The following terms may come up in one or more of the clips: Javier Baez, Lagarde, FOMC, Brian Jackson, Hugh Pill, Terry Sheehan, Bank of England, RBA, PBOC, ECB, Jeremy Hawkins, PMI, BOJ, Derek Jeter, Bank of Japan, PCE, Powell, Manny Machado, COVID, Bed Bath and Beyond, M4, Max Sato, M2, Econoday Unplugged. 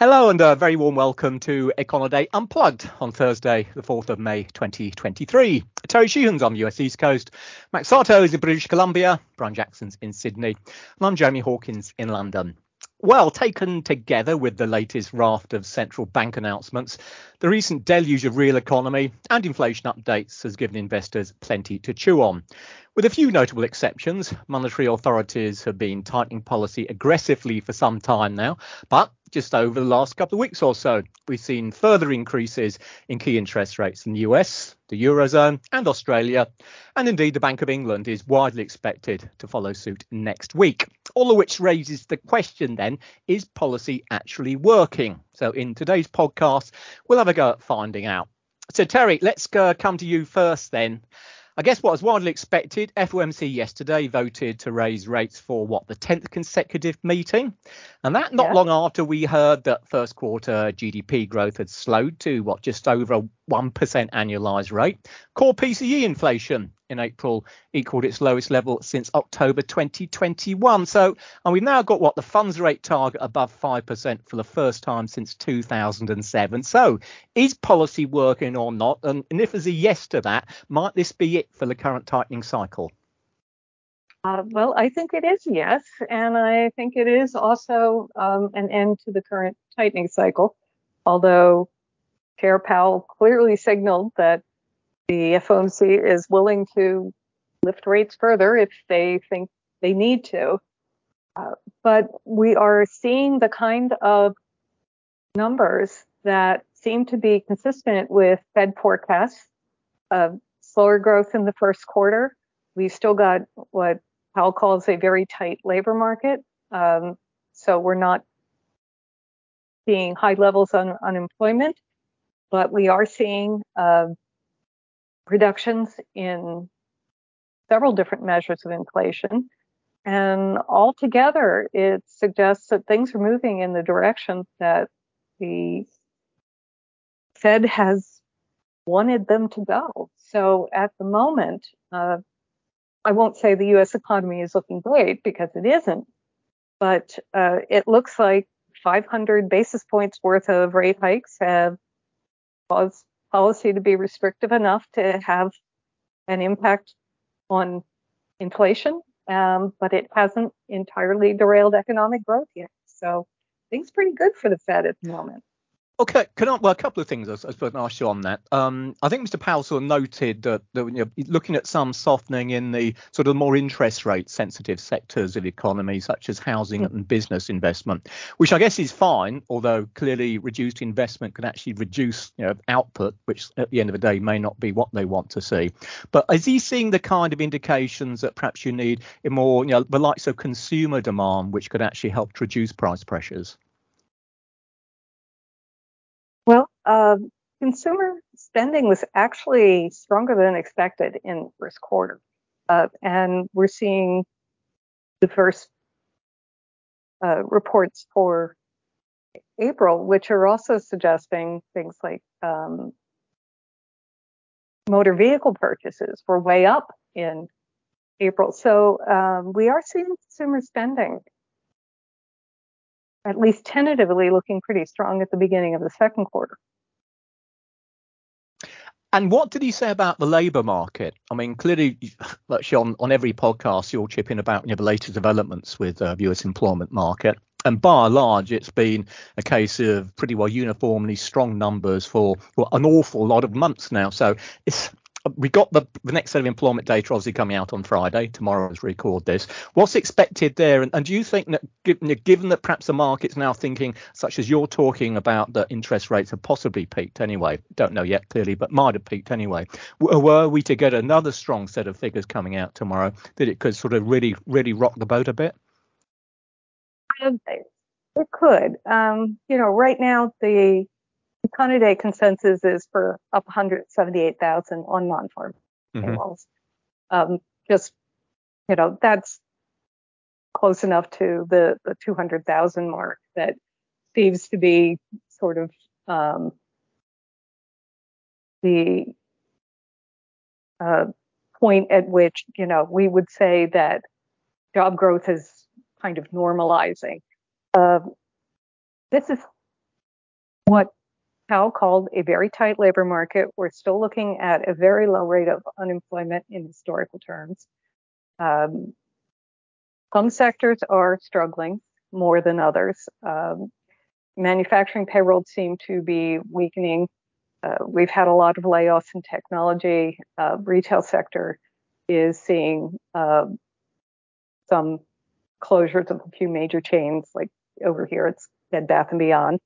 Hello and a very warm welcome to Econoday Unplugged on Thursday, the 4th of May 2023. Terry Sheehan's on the US East Coast, Max Sato is in British Columbia, Brian Jackson's in Sydney, and I'm Jeremy Hawkins in London. Well, taken together with the latest raft of central bank announcements, the recent deluge of real economy and inflation updates has given investors plenty to chew on. With a few notable exceptions, monetary authorities have been tightening policy aggressively for some time now, but just over the last couple of weeks or so, we've seen further increases in key interest rates in the US, the Eurozone and Australia. And indeed, the Bank of England is widely expected to follow suit next week. All of which raises the question then, is policy actually working? So in today's podcast, we'll have a go at finding out. So Terry, let's come to you first then. I guess what was widely expected, FOMC yesterday voted to raise rates for, the 10th consecutive meeting. And that not long after we heard that first quarter GDP growth had slowed to, just over a 1% annualized rate. Core PCE inflation in April equaled its lowest level since October 2021. So, and we've now got, the funds rate target above 5% for the first time since 2007. So, is policy working or not? And if there's a yes to that, might this be it for the current tightening cycle? Well, I think it is yes. And I think it is also an end to the current tightening cycle. Although Chair Powell clearly signaled that the FOMC is willing to lift rates further if they think they need to. But we are seeing the kind of numbers that seem to be consistent with Fed forecasts of slower growth in the first quarter. We've still got what Powell calls a very tight labor market. So we're not seeing high levels of unemployment, but we are seeing reductions in several different measures of inflation. And altogether, it suggests that things are moving in the direction that the Fed has wanted them to go. So at the moment, I won't say the U.S. economy is looking great because it isn't, but it looks like 500 basis points worth of rate hikes have caused policy to be restrictive enough to have an impact on inflation, but it hasn't entirely derailed economic growth yet. So things pretty good for the Fed at the moment. Okay, a couple of things I suppose I'll ask you on that. I think Mr. Powell sort of noted that looking at some softening in the sort of more interest rate sensitive sectors of the economy, such as housing and business investment, which I guess is fine, although clearly reduced investment can actually reduce output, which at the end of the day may not be what they want to see. But is he seeing the kind of indications that perhaps you need in more, the likes of consumer demand, which could actually help to reduce price pressures? Well, consumer spending was actually stronger than expected in the first quarter. And we're seeing the first reports for April, which are also suggesting things like motor vehicle purchases were way up in April. So we are seeing consumer spending, at least tentatively, looking pretty strong at the beginning of the second quarter. And what did he say about the labour market? I mean, clearly, on every podcast, you're chipping about the latest developments with the US employment market. And by and large, it's been a case of pretty well uniformly strong numbers for an awful lot of months now. So we got the next set of employment data obviously coming out on Friday. Tomorrow as we record this. What's expected there? And do you think that given that perhaps the market's now thinking, such as you're talking about, that interest rates have possibly peaked anyway? Don't know yet, clearly, but might have peaked anyway. Were we to get another strong set of figures coming out tomorrow, that it could sort of really, really rock the boat a bit? It could. Right now, the Econoday consensus is for up 178,000 on non-farm payrolls. That's close enough to the 200,000 mark that seems to be sort of the point at which, we would say that job growth is kind of normalizing. This is what Powell called a very tight labor market. We're still looking at a very low rate of unemployment in historical terms. Some sectors are struggling more than others. Manufacturing payrolls seem to be weakening. We've had a lot of layoffs in technology. Retail sector is seeing some closures of a few major chains, like over here it's Bed Bath and Beyond.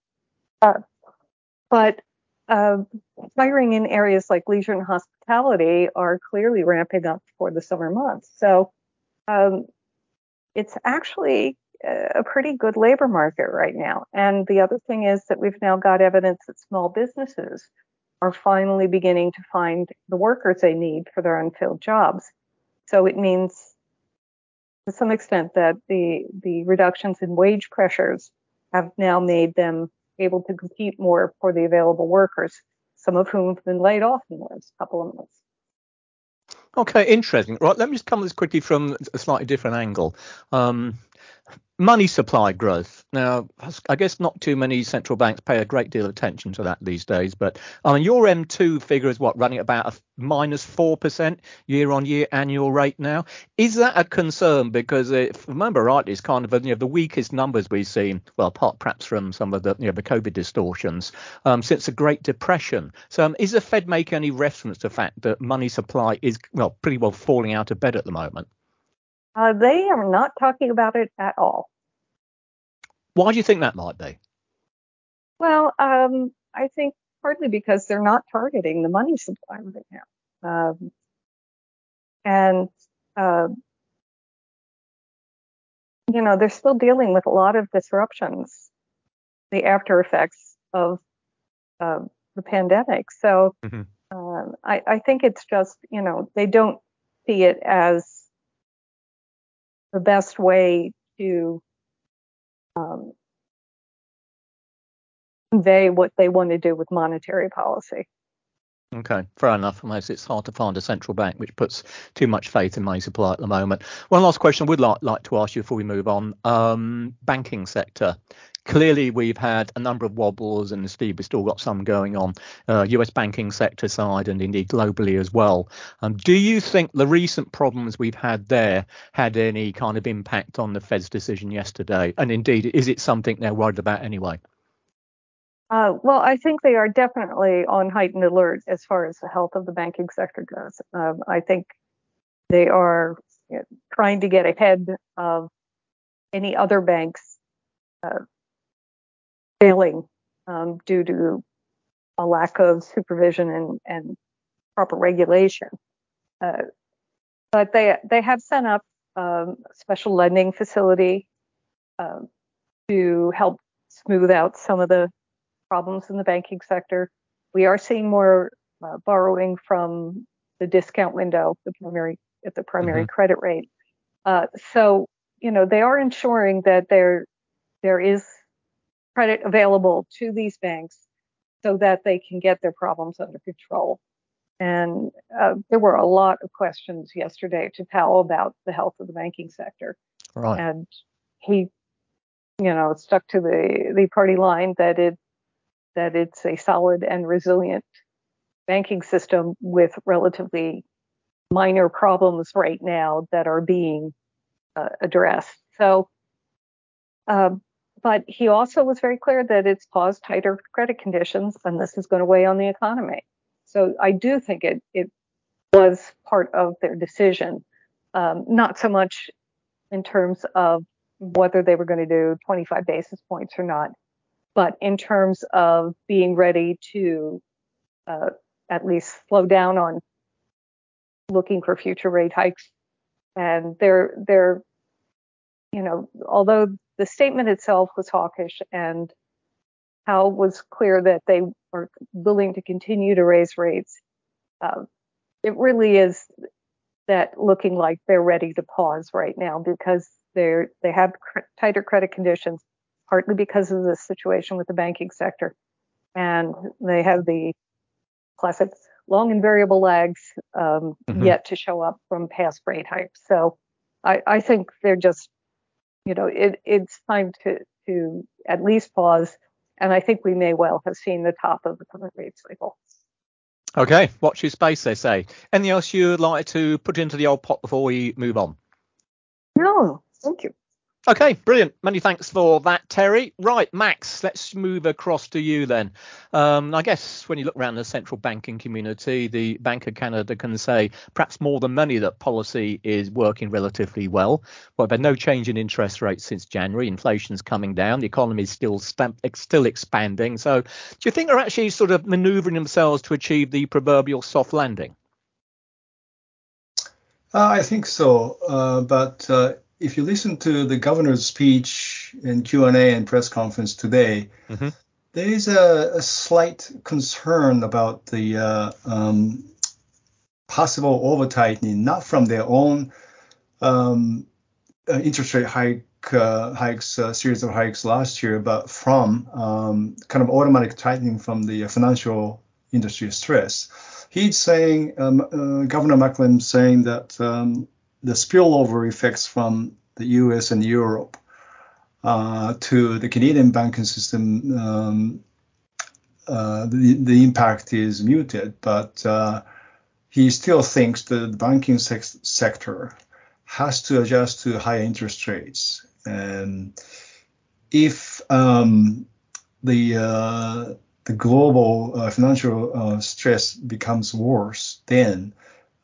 But hiring in areas like leisure and hospitality are clearly ramping up for the summer months. So it's actually a pretty good labor market right now. And the other thing is that we've now got evidence that small businesses are finally beginning to find the workers they need for their unfilled jobs. So it means to some extent that the reductions in wage pressures have now made them able to compete more for the available workers, some of whom have been laid off in the last couple of months. Okay, interesting. Right, let me just come to this quickly from a slightly different angle. Money supply growth. Now, I guess not too many central banks pay a great deal of attention to that these days, but I mean, your M2 figure is what, running about a minus 4% year-on-year annual rate now. Is that a concern? Because if I remember right, it's kind of the weakest numbers we've seen, well, apart perhaps from some of the COVID distortions since the Great Depression. So is the Fed making any reference to the fact that money supply is, well, pretty well falling out of bed at the moment? They are not talking about it at all. Why do you think that might be? Well, I think partly because they're not targeting the money supply right now. And they're still dealing with a lot of disruptions, the after effects of the pandemic. So I think it's just, they don't see it as the best way to convey what they want to do with monetary policy. Okay, fair enough. Unless it's hard to find a central bank which puts too much faith in money supply at the moment. One last question I would like to ask you before we move on. Banking sector. Clearly, we've had a number of wobbles, and Steve, we've still got some going on, US banking sector side and indeed globally as well. Do you think the recent problems we've had there had any kind of impact on the Fed's decision yesterday? And indeed, is it something they're worried about anyway? Well, I think they are definitely on heightened alert as far as the health of the banking sector goes. I think they are trying to get ahead of any other banks failing due to a lack of supervision and proper regulation. But they have set up a special lending facility to help smooth out some of the problems in the banking sector. We are seeing more borrowing from the discount window, the primary credit rate. So, they are ensuring that there is credit available to these banks so that they can get their problems under control. And there were a lot of questions yesterday to Powell about the health of the banking sector. Right. And he, stuck to the party line that it's a solid and resilient banking system with relatively minor problems right now that are being addressed. So, but he also was very clear that it's caused tighter credit conditions, and this is going to weigh on the economy. So I do think it was part of their decision, not so much in terms of whether they were going to do 25 basis points or not, but in terms of being ready to at least slow down on looking for future rate hikes. And they're although the statement itself was hawkish, and Powell was clear that they are willing to continue to raise rates, it really is that looking like they're ready to pause right now because they have tighter credit conditions, partly because of the situation with the banking sector. And they have the classic long and variable lags yet to show up from past rate hikes. So I think they're just, it's time to at least pause And I think we may well have seen the top of the current rate cycle. Okay, watch your space, they say. Anything else you'd like to put into the old pot before we move on? No, thank you. Okay, brilliant. Many thanks for that, Terry. Right, Max, let's move across to you then. I guess when you look around the central banking community, the Bank of Canada can say perhaps more than money that policy is working relatively well. Well, there's no change in interest rates since January. Inflation's coming down. The economy's still expanding. So do you think they're actually sort of manoeuvring themselves to achieve the proverbial soft landing? I think so. But if you listen to the governor's speech and Q&A and press conference today, there is a slight concern about the possible over-tightening, not from their own interest rate series of hikes last year, but from kind of automatic tightening from the financial industry stress. He's saying, Governor Macklem's saying that the spillover effects from the U.S. and Europe to the Canadian banking system, the impact is muted, but he still thinks the banking sector has to adjust to higher interest rates. And if the global financial stress becomes worse, then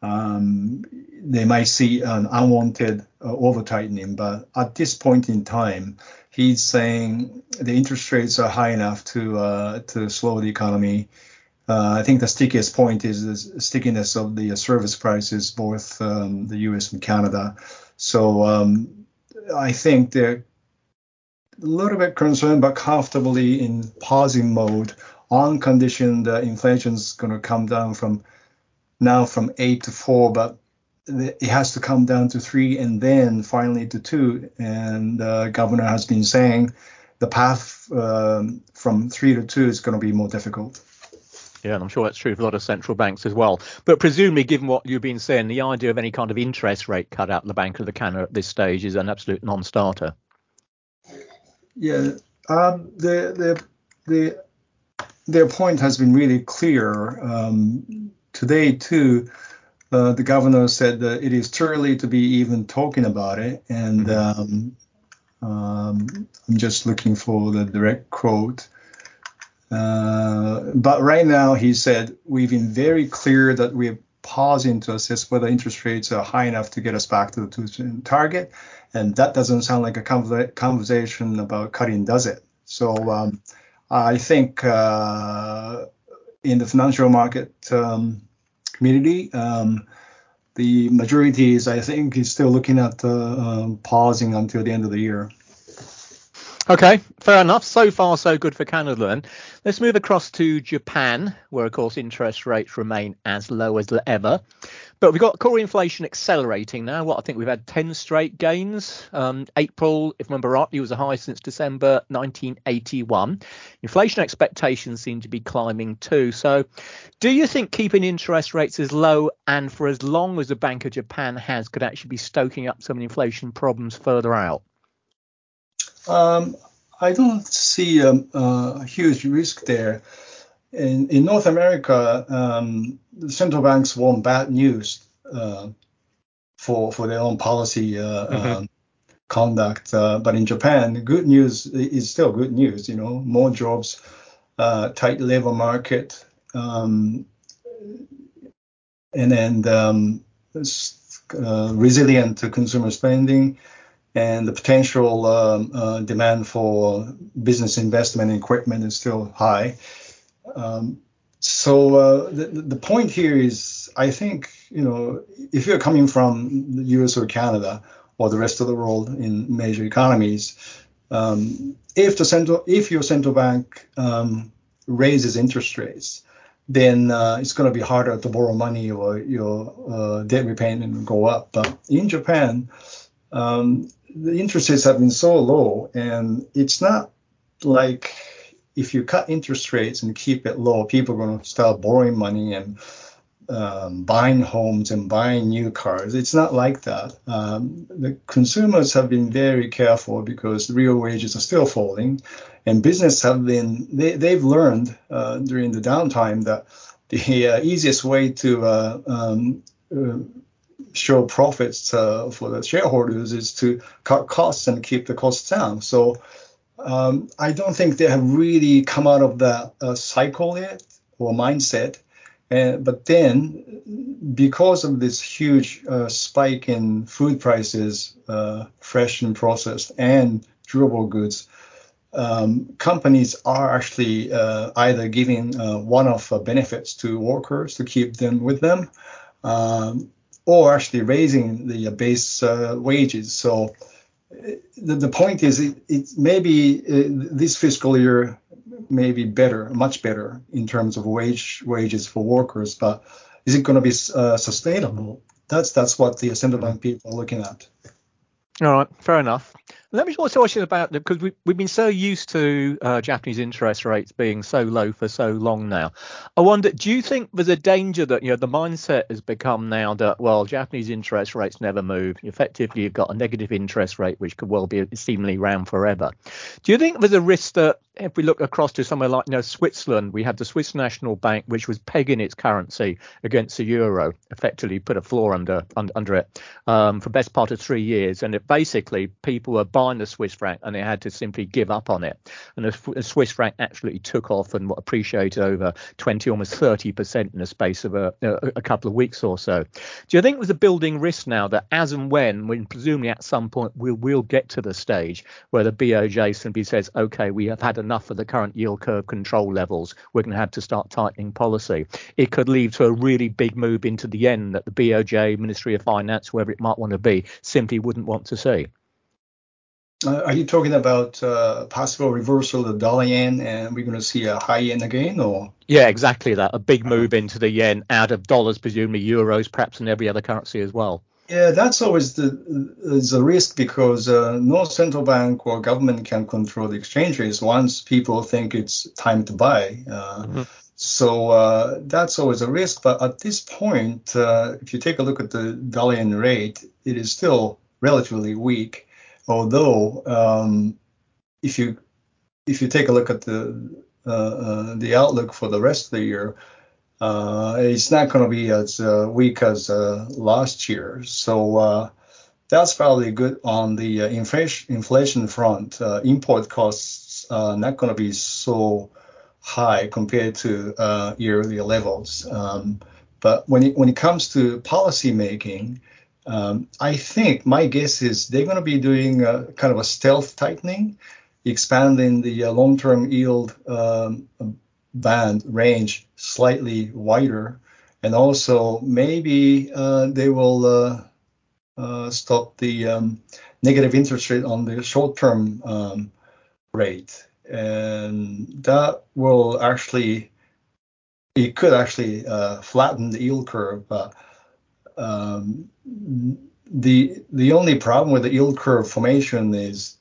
they might see an unwanted over-tightening, but at this point in time, he's saying the interest rates are high enough to slow the economy. I think the stickiest point is the stickiness of the service prices, both the U.S. and Canada. So I think they're a little bit concerned, but comfortably in pausing mode on condition that inflation's going to come down from now from 8 to 4, but it has to come down to 3 and then finally to 2. And the governor has been saying the path from 3 to 2 is going to be more difficult. Yeah, and I'm sure that's true for a lot of central banks as well. But presumably, given what you've been saying, the idea of any kind of interest rate cut out of the Bank of Canada at this stage is an absolute non-starter. Yeah, their point has been really clear. Today, too, the governor said that it is too early to be even talking about it. And I'm just looking for the direct quote. But right now, he said, we've been very clear that we're pausing to assess whether interest rates are high enough to get us back to the 2% target. And that doesn't sound like a conversation about cutting, does it? So I think in the financial market community, the majority is, I think, is still looking at pausing until the end of the year. Okay, fair enough. So far, so good for Canada then. Let's move across to Japan, where, of course, interest rates remain as low as ever. But we've got core inflation accelerating now. What I think we've had 10 straight gains. April, if I remember rightly, was the high since December 1981. Inflation expectations seem to be climbing too. So do you think keeping interest rates as low and for as long as the Bank of Japan has could actually be stoking up some inflation problems further out? I don't see a huge risk there. In North America, the central banks want bad news for their own policy conduct. But in Japan, good news is still good news. You know, more jobs, tight labor market, and then resilient to consumer spending, and the potential demand for business investment in equipment is still high. So the point here is, I think, you know, if you're coming from the US or Canada or the rest of the world in major economies, if your central bank raises interest rates, then it's going to be harder to borrow money or your debt repayment will go up. But in Japan, the interest rates have been so low, and it's not like if you cut interest rates and keep it low, people are going to start borrowing money and buying homes and buying new cars. It's not like that. The consumers have been very careful because the real wages are still falling, and business have been, they've learned during the downtime that the easiest way to show profits for the shareholders is to cut costs and keep the costs down. So I don't think they have really come out of that cycle yet or mindset. But then, because of this huge spike in food prices, fresh and processed and durable goods, companies are actually either giving one-off benefits to workers to keep them with them, or actually raising the base wages. So the point is, it maybe this fiscal year may be better, much better in terms of wages for workers, but is it going to be sustainable? That's what the central bank people are looking at. All right, fair enough. Let me also ask you about, because we've been so used to Japanese interest rates being so low for so long now. I wonder, do you think there's a danger that, the mindset has become now that, well, Japanese interest rates never move. Effectively, you've got a negative interest rate, which could well be seemingly around forever. Do you think there's a risk that if we look across to somewhere like Switzerland, we had the Swiss National Bank, which was pegging its currency against the euro, effectively put a floor under it for the best part of 3 years. And it basically, people were buying the Swiss franc and they had to simply give up on it. And the Swiss franc actually took off and appreciated over 20, almost 30% in the space of a couple of weeks or so. Do you think there's a building risk now that as and when presumably at some point, we'll get to the stage where the BOJ simply says, OK, we have had enough of the current yield curve control levels, we're going to have to start tightening policy. It could lead to a really big move into the end that the BOJ, Ministry of Finance, whoever it might want to be, simply wouldn't want to see. Are you talking about possible reversal of the dollar yen and we're going to see a high yen again? Or yeah, exactly that. A big move into the yen out of dollars, presumably euros, perhaps, and every other currency as well. Yeah, that's always the risk because no central bank or government can control the exchange rates once people think it's time to buy. So that's always a risk. But at this point, if you take a look at the dollar yen rate, it is still relatively weak. Although if you take a look at the outlook for the rest of the year, it's not going to be as weak as last year. So that's probably good on the inflation front. Import costs are not going to be so high compared to yearly levels. But when it comes to policy making, I think my guess is they're going to be doing kind of a stealth tightening, expanding the long-term yield band range slightly wider, and also maybe they will stop the negative interest rate on the short-term rate, and that will actually, it could actually flatten the yield curve. But the only problem with the yield curve formation is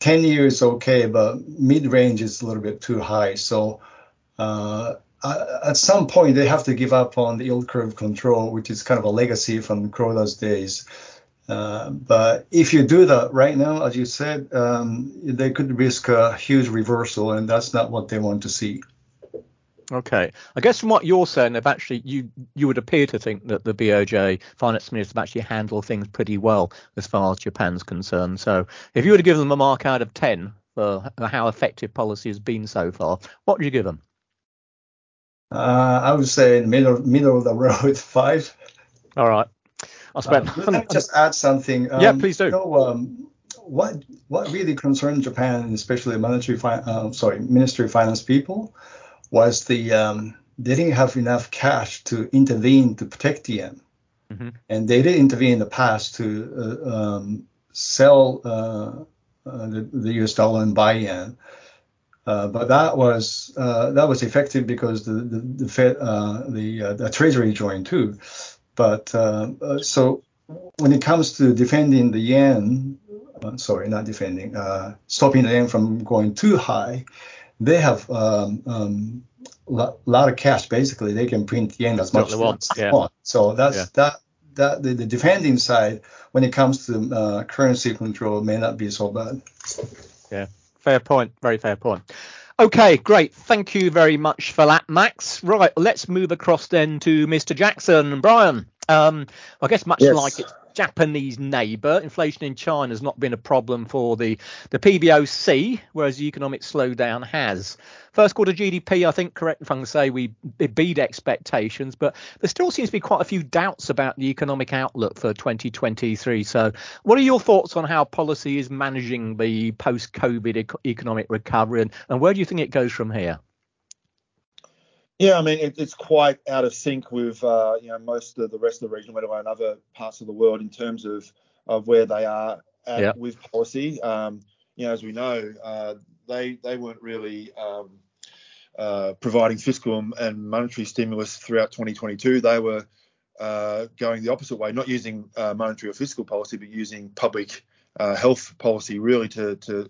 10 years okay, but mid-range is a little bit too high. So at some point, they have to give up on the yield curve control, which is kind of a legacy from Kuroda's days. But if you do that right now, as you said, they could risk a huge reversal, and that's not what they want to see. OK, I guess from what you're saying, if actually you would appear to think that the BOJ finance minister have actually handled things pretty well as far as Japan's concerned. So if you were to give them a mark out of 10 for how effective policy has been so far, what would you give them? I would say middle of the road, 5. All right. Let me just add something. Yeah, please do. What really concerned Japan, especially the Ministry of Finance people, was they didn't have enough cash to intervene to protect the yen. And they did intervene in the past to sell the US dollar and buy yen. But that was effective because the Fed, the Treasury joined too. But so when it comes to defending the yen, stopping the yen from going too high, they have lot of cash. Basically, they can print yen as much as they want. So that's that the defending side when it comes to currency control may not be so bad. Yeah, fair point. Very fair point. Okay, great. Thank you very much for that, Max. Right, let's move across then to Mr. Jackson and Brian. I guess much like its Japanese neighbour, inflation in China has not been a problem for the PBOC, whereas the economic slowdown has. First quarter GDP, I think, correct if I can say, it beat expectations, but there still seems to be quite a few doubts about the economic outlook for 2023. So what are your thoughts on how policy is managing the post-COVID economic recovery, and where do you think it goes from here? Yeah, I mean, it's quite out of sync with most of the rest of the region, let alone other parts of the world in terms of where they are at with policy. As we know, they weren't really providing fiscal and monetary stimulus throughout 2022. They were going the opposite way, not using monetary or fiscal policy, but using public health policy really to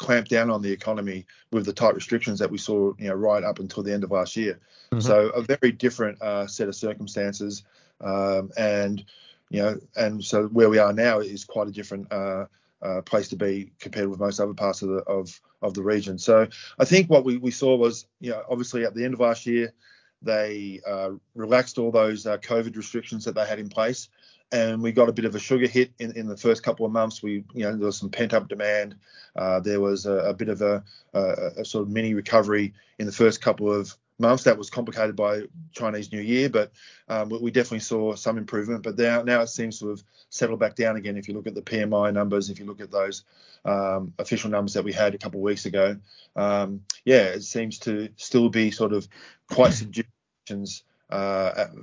clamp down on the economy with the tight restrictions that we saw, right up until the end of last year. Mm-hmm. So a very different set of circumstances, and so where we are now is quite a different place to be compared with most other parts of the region. So I think what we saw was, obviously at the end of last year, they relaxed all those COVID restrictions that they had in place. And we got a bit of a sugar hit in the first couple of months. There was some pent-up demand. There was a bit of a sort of mini recovery in the first couple of months. That was complicated by Chinese New Year, but we definitely saw some improvement. But now it seems to have settled back down again. If you look at the PMI numbers, if you look at those official numbers that we had a couple of weeks ago, it seems to still be sort of quite subdued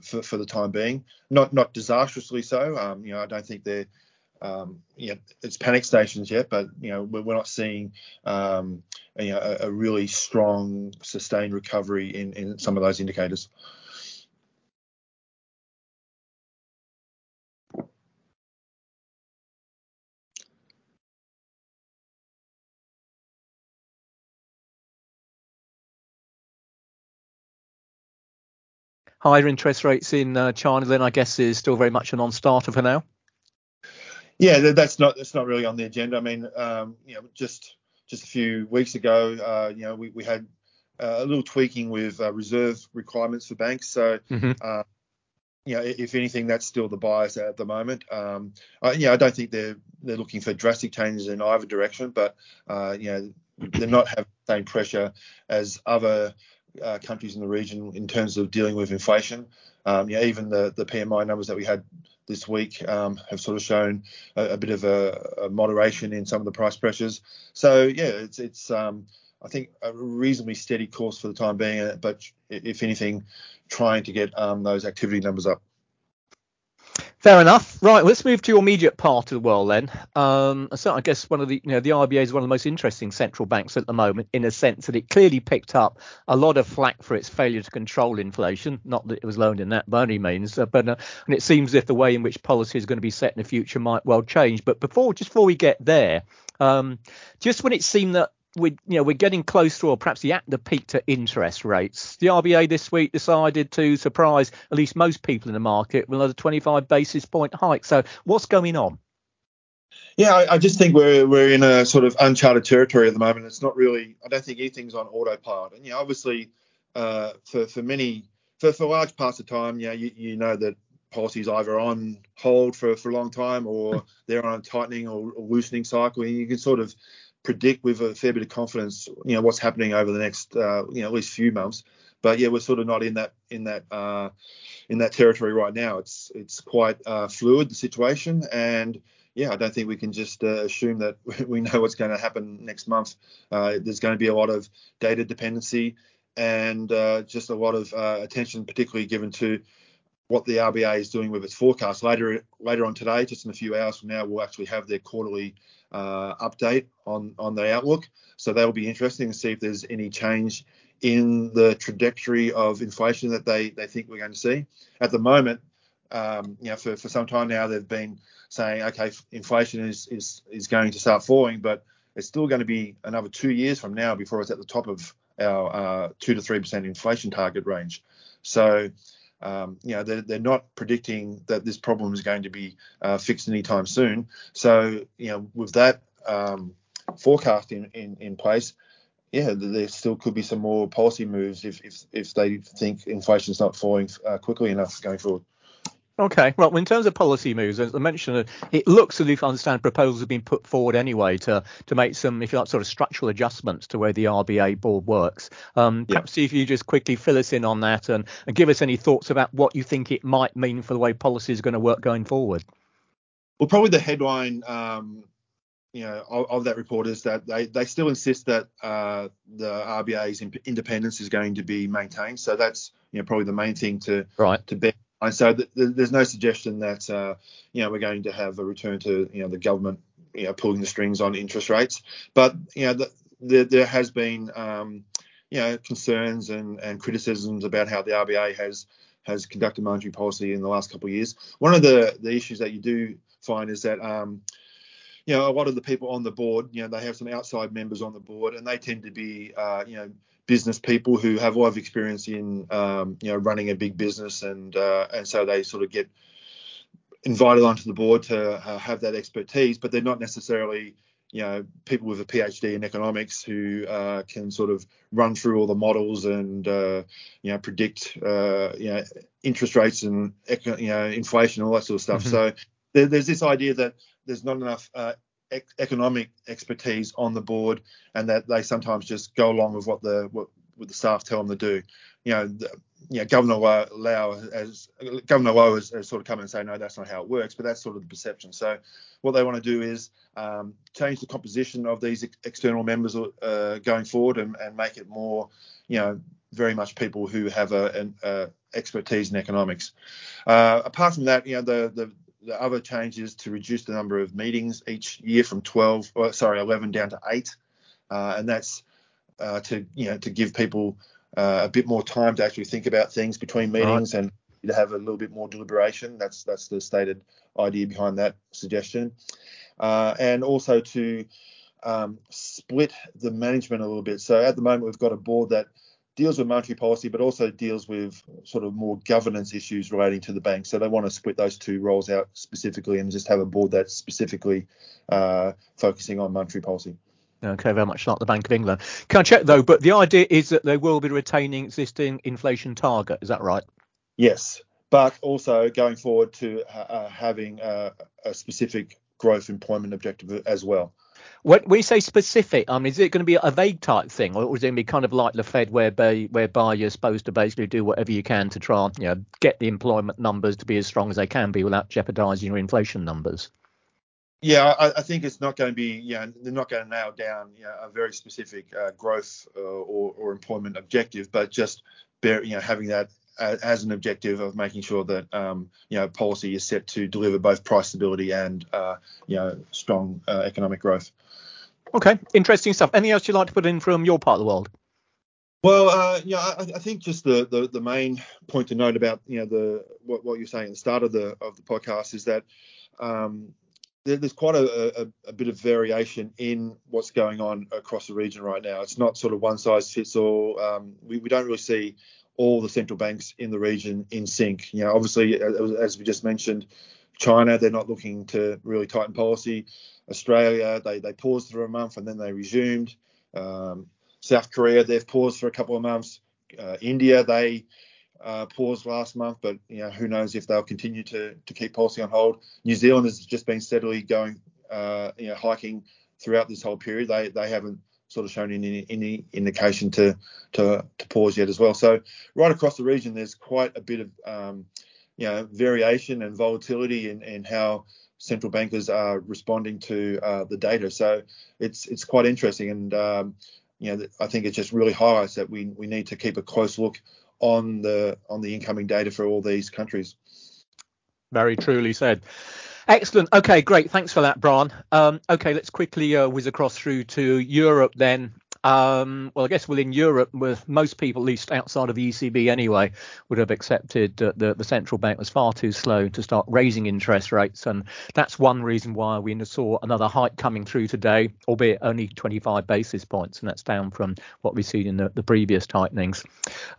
for the time being, not disastrously so. I don't think they're it's panic stations yet, but we're not seeing a really strong sustained recovery in some of those indicators. Higher interest rates in China, then I guess is still very much a non-starter for now. Yeah, that's not really on the agenda. I mean, just a few weeks ago, we had a little tweaking with reserve requirements for banks. So, if anything, that's still the bias at the moment. I don't think they're looking for drastic changes in either direction, but they're not having the same pressure as other countries in the region in terms of dealing with inflation. Even the PMI numbers that we had this week have sort of shown a bit of a moderation in some of the price pressures. So it's I think a reasonably steady course for the time being, but if anything, trying to get those activity numbers up. Fair enough. Right, let's move to your immediate part of the world then. So I guess one of the RBA is one of the most interesting central banks at the moment, in a sense that it clearly picked up a lot of flack for its failure to control inflation. Not that it was loaned in that by any means, and it seems as if the way in which policy is going to be set in the future might well change. But before we get there, just when it seemed that we're getting close to, or perhaps the peak to interest rates, the RBA this week decided to surprise at least most people in the market with another 25 basis point hike. So what's going on? Yeah, I just think we're in a sort of uncharted territory at the moment. It's not really, I don't think anything's on autopilot. And obviously for large parts of time, that policies either on hold for a long time, or they're on a tightening or loosening cycle, and you can sort of predict with a fair bit of confidence, what's happening over the next, at least few months. But we're sort of not in that territory right now. It's quite fluid, the situation, and I don't think we can just assume that we know what's going to happen next month. There's going to be a lot of data dependency and just a lot of attention, particularly given to what the RBA is doing with its forecast. Later on today, just in a few hours from now, we'll actually have their quarterly update on the outlook. So that will be interesting to see if there's any change in the trajectory of inflation that they think we're going to see. At the moment, for some time now, they've been saying, okay, inflation is going to start falling, but it's still going to be another 2 years from now before it's at the top of our 2 to 3% inflation target range. So, they're not predicting that this problem is going to be fixed anytime soon. So, with that forecast in place, there still could be some more policy moves if they think inflation's not falling quickly enough going forward. Okay. Well, in terms of policy moves, as I mentioned, it looks as if I understand proposals have been put forward anyway to make some, if you like, sort of structural adjustments to where the RBA board works. Perhaps see if you just quickly fill us in on that and give us any thoughts about what you think it might mean for the way policy is going to work going forward. Well, probably the headline of that report is that they still insist that the RBA's independence is going to be maintained. So that's probably the main thing to bear. And so there's no suggestion that we're going to have a return to the government pulling the strings on interest rates, but there has been concerns and criticisms about how the RBA has conducted monetary policy in the last couple of years. One of the issues that you do find is that a lot of the people on the board, they have some outside members on the board, and they tend to be business people who have a lot of experience in running a big business, and so they sort of get invited onto the board to have that expertise, but they're not necessarily people with a PhD in economics who can sort of run through all the models and predict interest rates and inflation and all that sort of stuff. Mm-hmm. So there's this idea that there's not enough economic expertise on the board, and that they sometimes just go along with what the staff tell them to do. Governor Lowe has sort of come and say, no, that's not how it works, but that's sort of the perception. So what they want to do is change the composition of these external members going forward and make it more, very much people who have an expertise in economics. Apart from that, the other change is to reduce the number of meetings each year from 11 down to 8, and that's to give people a bit more time to actually think about things between meetings and to have a little bit more deliberation. That's the stated idea behind that suggestion, and also to split the management a little bit. So at the moment we've got a board that deals with monetary policy, but also deals with sort of more governance issues relating to the bank. So they want to split those two roles out specifically and just have a board that's specifically focusing on monetary policy. Okay, very much like the Bank of England. Can I check, though, but the idea is that they will be retaining existing inflation target. Is that right? Yes, but also going forward to having a specific growth employment objective as well. When we say specific, is it going to be a vague type thing, or is it going to be kind of like the Fed, whereby you're supposed to basically do whatever you can to try and get the employment numbers to be as strong as they can be without jeopardising your inflation numbers? Yeah, I think it's not going to be. They're not going to nail down a very specific growth or employment objective, but just having that as an objective of making sure that policy is set to deliver both price stability and strong economic growth. Okay, interesting stuff. Anything else you'd like to put in from your part of the world? Well, I think just the main point to note about what you're saying at the start of the podcast is that there's quite a bit of variation in what's going on across the region right now. It's not sort of one size fits all. We don't really see all the central banks in the region in sync. Obviously, as we just mentioned, China, they're not looking to really tighten policy. Australia, they paused for a month and then they resumed. South Korea, they've paused for a couple of months. India, they paused last month, but who knows if they'll continue to keep policy on hold. New Zealand has just been steadily going, hiking throughout this whole period. They haven't sort of shown any indication to pause yet as well. So right across the region, there's quite a bit of variation and volatility in how central bankers are responding to the data. So it's quite interesting, and I think it just really highlights that we need to keep a close look on the incoming data for all these countries. Very truly said. Excellent. OK, great. Thanks for that, Brian. OK, let's quickly whiz across through to Europe then. Well, I guess in Europe, with most people, at least outside of the ECB anyway, would have accepted that the central bank was far too slow to start raising interest rates. And that's one reason why we saw another hike coming through today, albeit only 25 basis points. And that's down from what we've seen in the previous tightenings.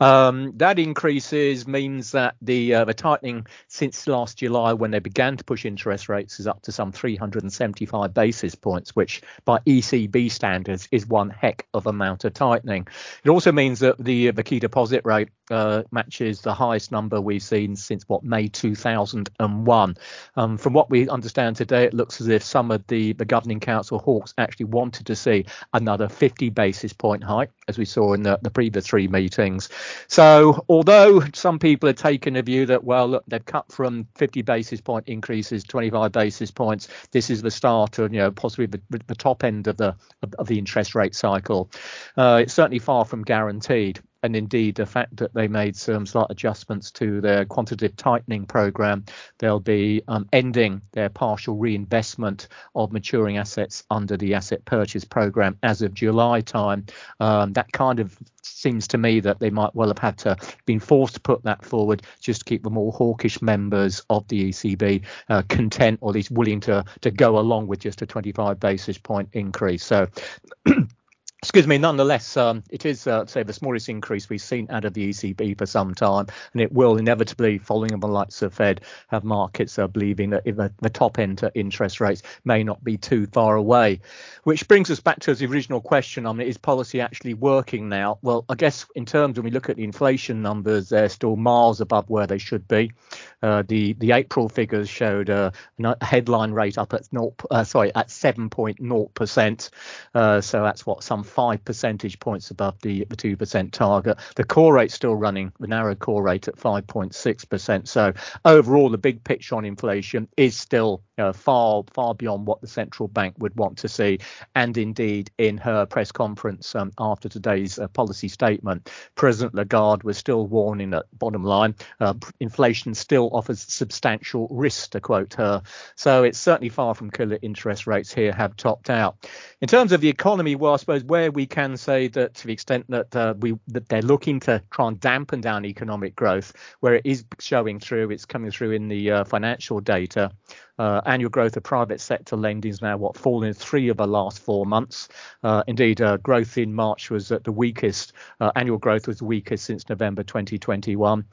That increases means that the tightening since last July, when they began to push interest rates, is up to some 375 basis points, which by ECB standards is one heck of amount of tightening. It also means that the key deposit rate matches the highest number we've seen since May 2001. From what we understand today, it looks as if some of the governing council hawks actually wanted to see another 50 basis point hike, as we saw in the previous three meetings. So although some people have taken a view that, well, look, they've cut from 50 basis point increases, 25 basis points, this is the start of, possibly the top end of the interest rate cycle. It's certainly far from guaranteed. And indeed, the fact that they made some slight adjustments to their quantitative tightening program, they'll be ending their partial reinvestment of maturing assets under the asset purchase program as of July time. That kind of seems to me that they might well have had to been forced to put that forward just to keep the more hawkish members of the ECB content, or at least willing to go along with just a 25 basis point increase. So excuse me. Nonetheless, it is, say, the smallest increase we've seen out of the ECB for some time, and it will inevitably, following on the likes of Fed, have markets believing that the top end to interest rates may not be too far away. Which brings us back to the original question: is policy actually working now? Well, I guess in terms when we look at the inflation numbers, they're still miles above where they should be. The April figures showed a headline rate up at 7.0%. So that's what some 5 percentage points above the 2% target. The core rate's still running, the narrow core rate, at 5.6%. So overall, the big picture on inflation is still far beyond what the central bank would want to see. And indeed, in her press conference after today's policy statement, President Lagarde was still warning that, bottom line, inflation still offers substantial risk, to quote her. So it's certainly far from clear interest rates here have topped out. In terms of the economy, well, I suppose where we can say that, to the extent that that they're looking to try and dampen down economic growth, where it is showing through, it's coming through in the financial data. Annual growth of private sector lending is now fallen in 3 of the last 4 months. Indeed, growth in March was at the weakest. Annual growth was the weakest since November 2021.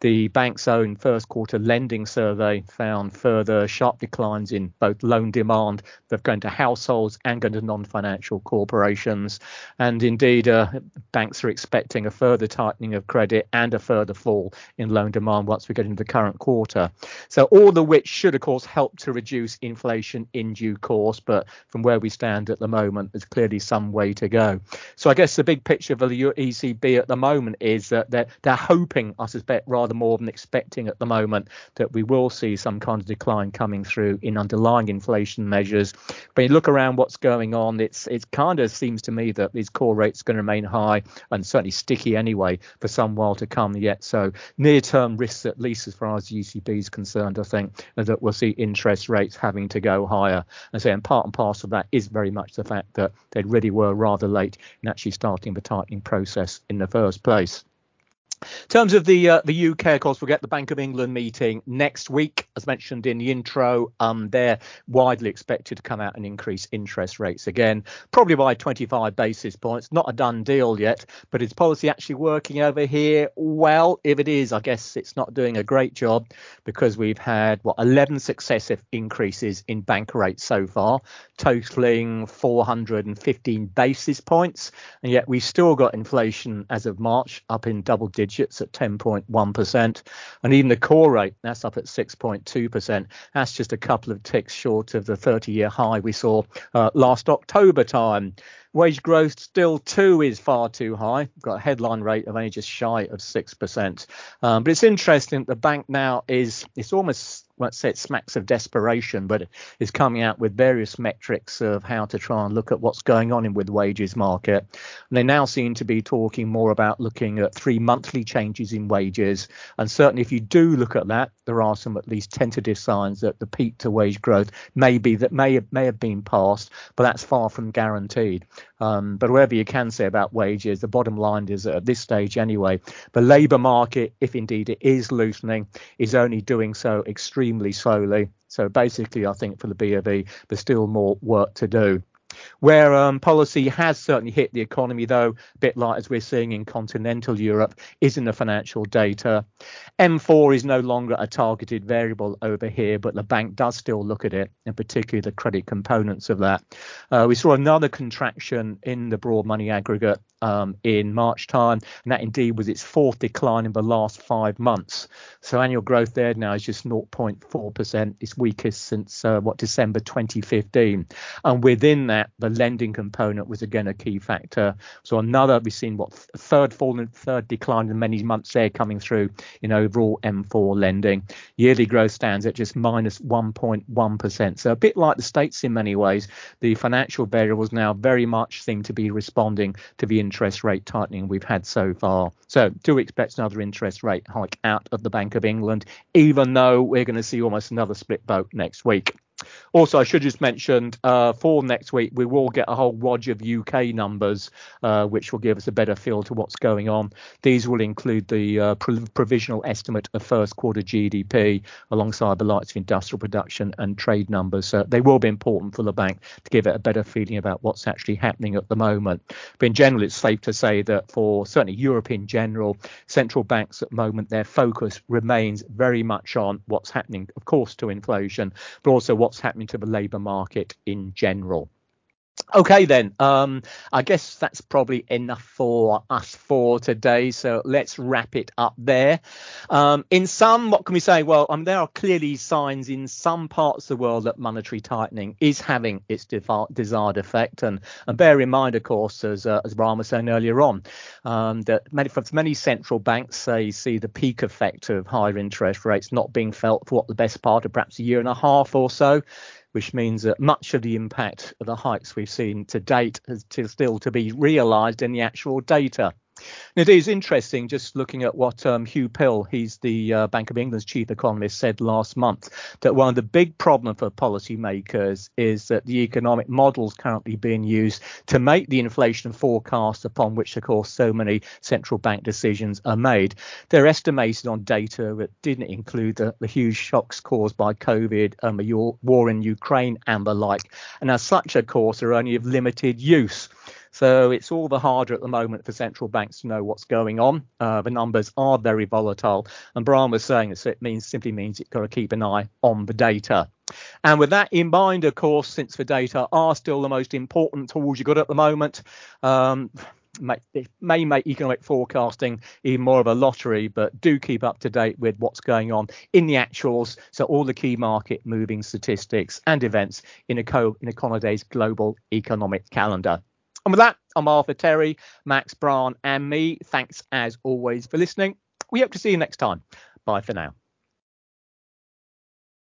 The bank's own first quarter lending survey found further sharp declines in both loan demand, both going to households and going to non-financial corporations. And indeed, banks are expecting a further tightening of credit and a further fall in loan demand once we get into the current quarter. So all of which should, of course, help to reduce inflation in due course. But from where we stand at the moment, there's clearly some way to go. So I guess the big picture for the ECB at the moment is that they're hoping, I suspect, rather more than expecting at the moment, that we will see some kind of decline coming through in underlying inflation measures. But you look around what's going on, it kind of seems to me that these core rates are going to remain high and certainly sticky anyway for some while to come yet. So near-term risks, at least as far as the ECB is concerned, I think, are that we'll see interest rates having to go higher. And part and parcel of that is very much the fact that they really were rather late in actually starting the tightening process in the first place. In terms of the UK, of course, we'll get the Bank of England meeting next week. As mentioned in the intro, they're widely expected to come out and increase interest rates again, probably by 25 basis points. Not a done deal yet, but is policy actually working over here? Well, if it is, I guess it's not doing a great job, because we've had 11 successive increases in bank rates so far, totaling 415 basis points. And yet we've still got inflation as of March up in double digits. At 10.1%, and even the core rate, that's up at 6.2%. That's just a couple of ticks short of the 30-year high we saw last October time. Wage growth still too is far too high. We've got a headline rate of only just shy of 6%. But it's interesting, the bank now it's almost, let's say, it smacks of desperation, but it's coming out with various metrics of how to try and look at what's going on with the wages market. And they now seem to be talking more about looking at 3 monthly changes in wages. And certainly if you do look at that, there are some at least tentative signs that the peak to wage growth may have been passed, but that's far from guaranteed. But whatever you can say about wages, the bottom line is that at this stage anyway, the labour market, if indeed it is loosening, is only doing so extremely slowly. So basically, I think for the BOV, there's still more work to do. Where policy has certainly hit the economy, though, a bit like as we're seeing in continental Europe, is in the financial data. M4 is no longer a targeted variable over here, but the bank does still look at it, and particularly the credit components of that. We saw another contraction in the broad money aggregate in March time, and that indeed was its fourth decline in the last 5 months. So annual growth there now is just 0.4%. It's weakest since December 2015. And within that, the lending component was again a key factor. So another, we've seen third decline in many months there coming through in overall M4 lending. Yearly growth stands at just minus 1.1%. So a bit like the States in many ways, the financial variables now very much seem to be responding to the interest rate tightening we've had so far. So do expect another interest rate hike out of the Bank of England, even though we're going to see almost another split vote next week. Also, I should just mention for next week, we will get a whole wodge of UK numbers, which will give us a better feel to what's going on. These will include the provisional estimate of first quarter GDP alongside the likes of industrial production and trade numbers. So they will be important for the bank to give it a better feeling about what's actually happening at the moment. But in general, it's safe to say that for certainly Europe in general, central banks at the moment, their focus remains very much on what's happening, of course, to inflation, but also what's happening to the labour market in general. OK, then, I guess that's probably enough for us for today. So let's wrap it up there. In sum, what can we say? Well, there are clearly signs in some parts of the world that monetary tightening is having its desired effect. And bear in mind, of course, as Brian was saying earlier on, that many central banks see the peak effect of higher interest rates not being felt for the best part of perhaps a year and a half or so, which means that much of the impact of the hikes we've seen to date is still to be realised in the actual data. And it is interesting just looking at what Hugh Pill, he's the Bank of England's chief economist, said last month, that one of the big problems for policymakers is that the economic models currently being used to make the inflation forecast upon which, of course, so many central bank decisions are made. They're estimated on data that didn't include the huge shocks caused by COVID, the war in Ukraine and the like. And as such, of course, are only of limited use. So it's all the harder at the moment for central banks to know what's going on. The numbers are very volatile. And Brian was saying this, it simply means you've got to keep an eye on the data. And with that in mind, of course, since the data are still the most important tools you've got at the moment, it may make economic forecasting even more of a lottery, but do keep up to date with what's going on in the actuals. So all the key market moving statistics and events in Econoday's global economic calendar. And with that, I'm Arthur Terry, Max Braun and me. Thanks, as always, for listening. We hope to see you next time. Bye for now.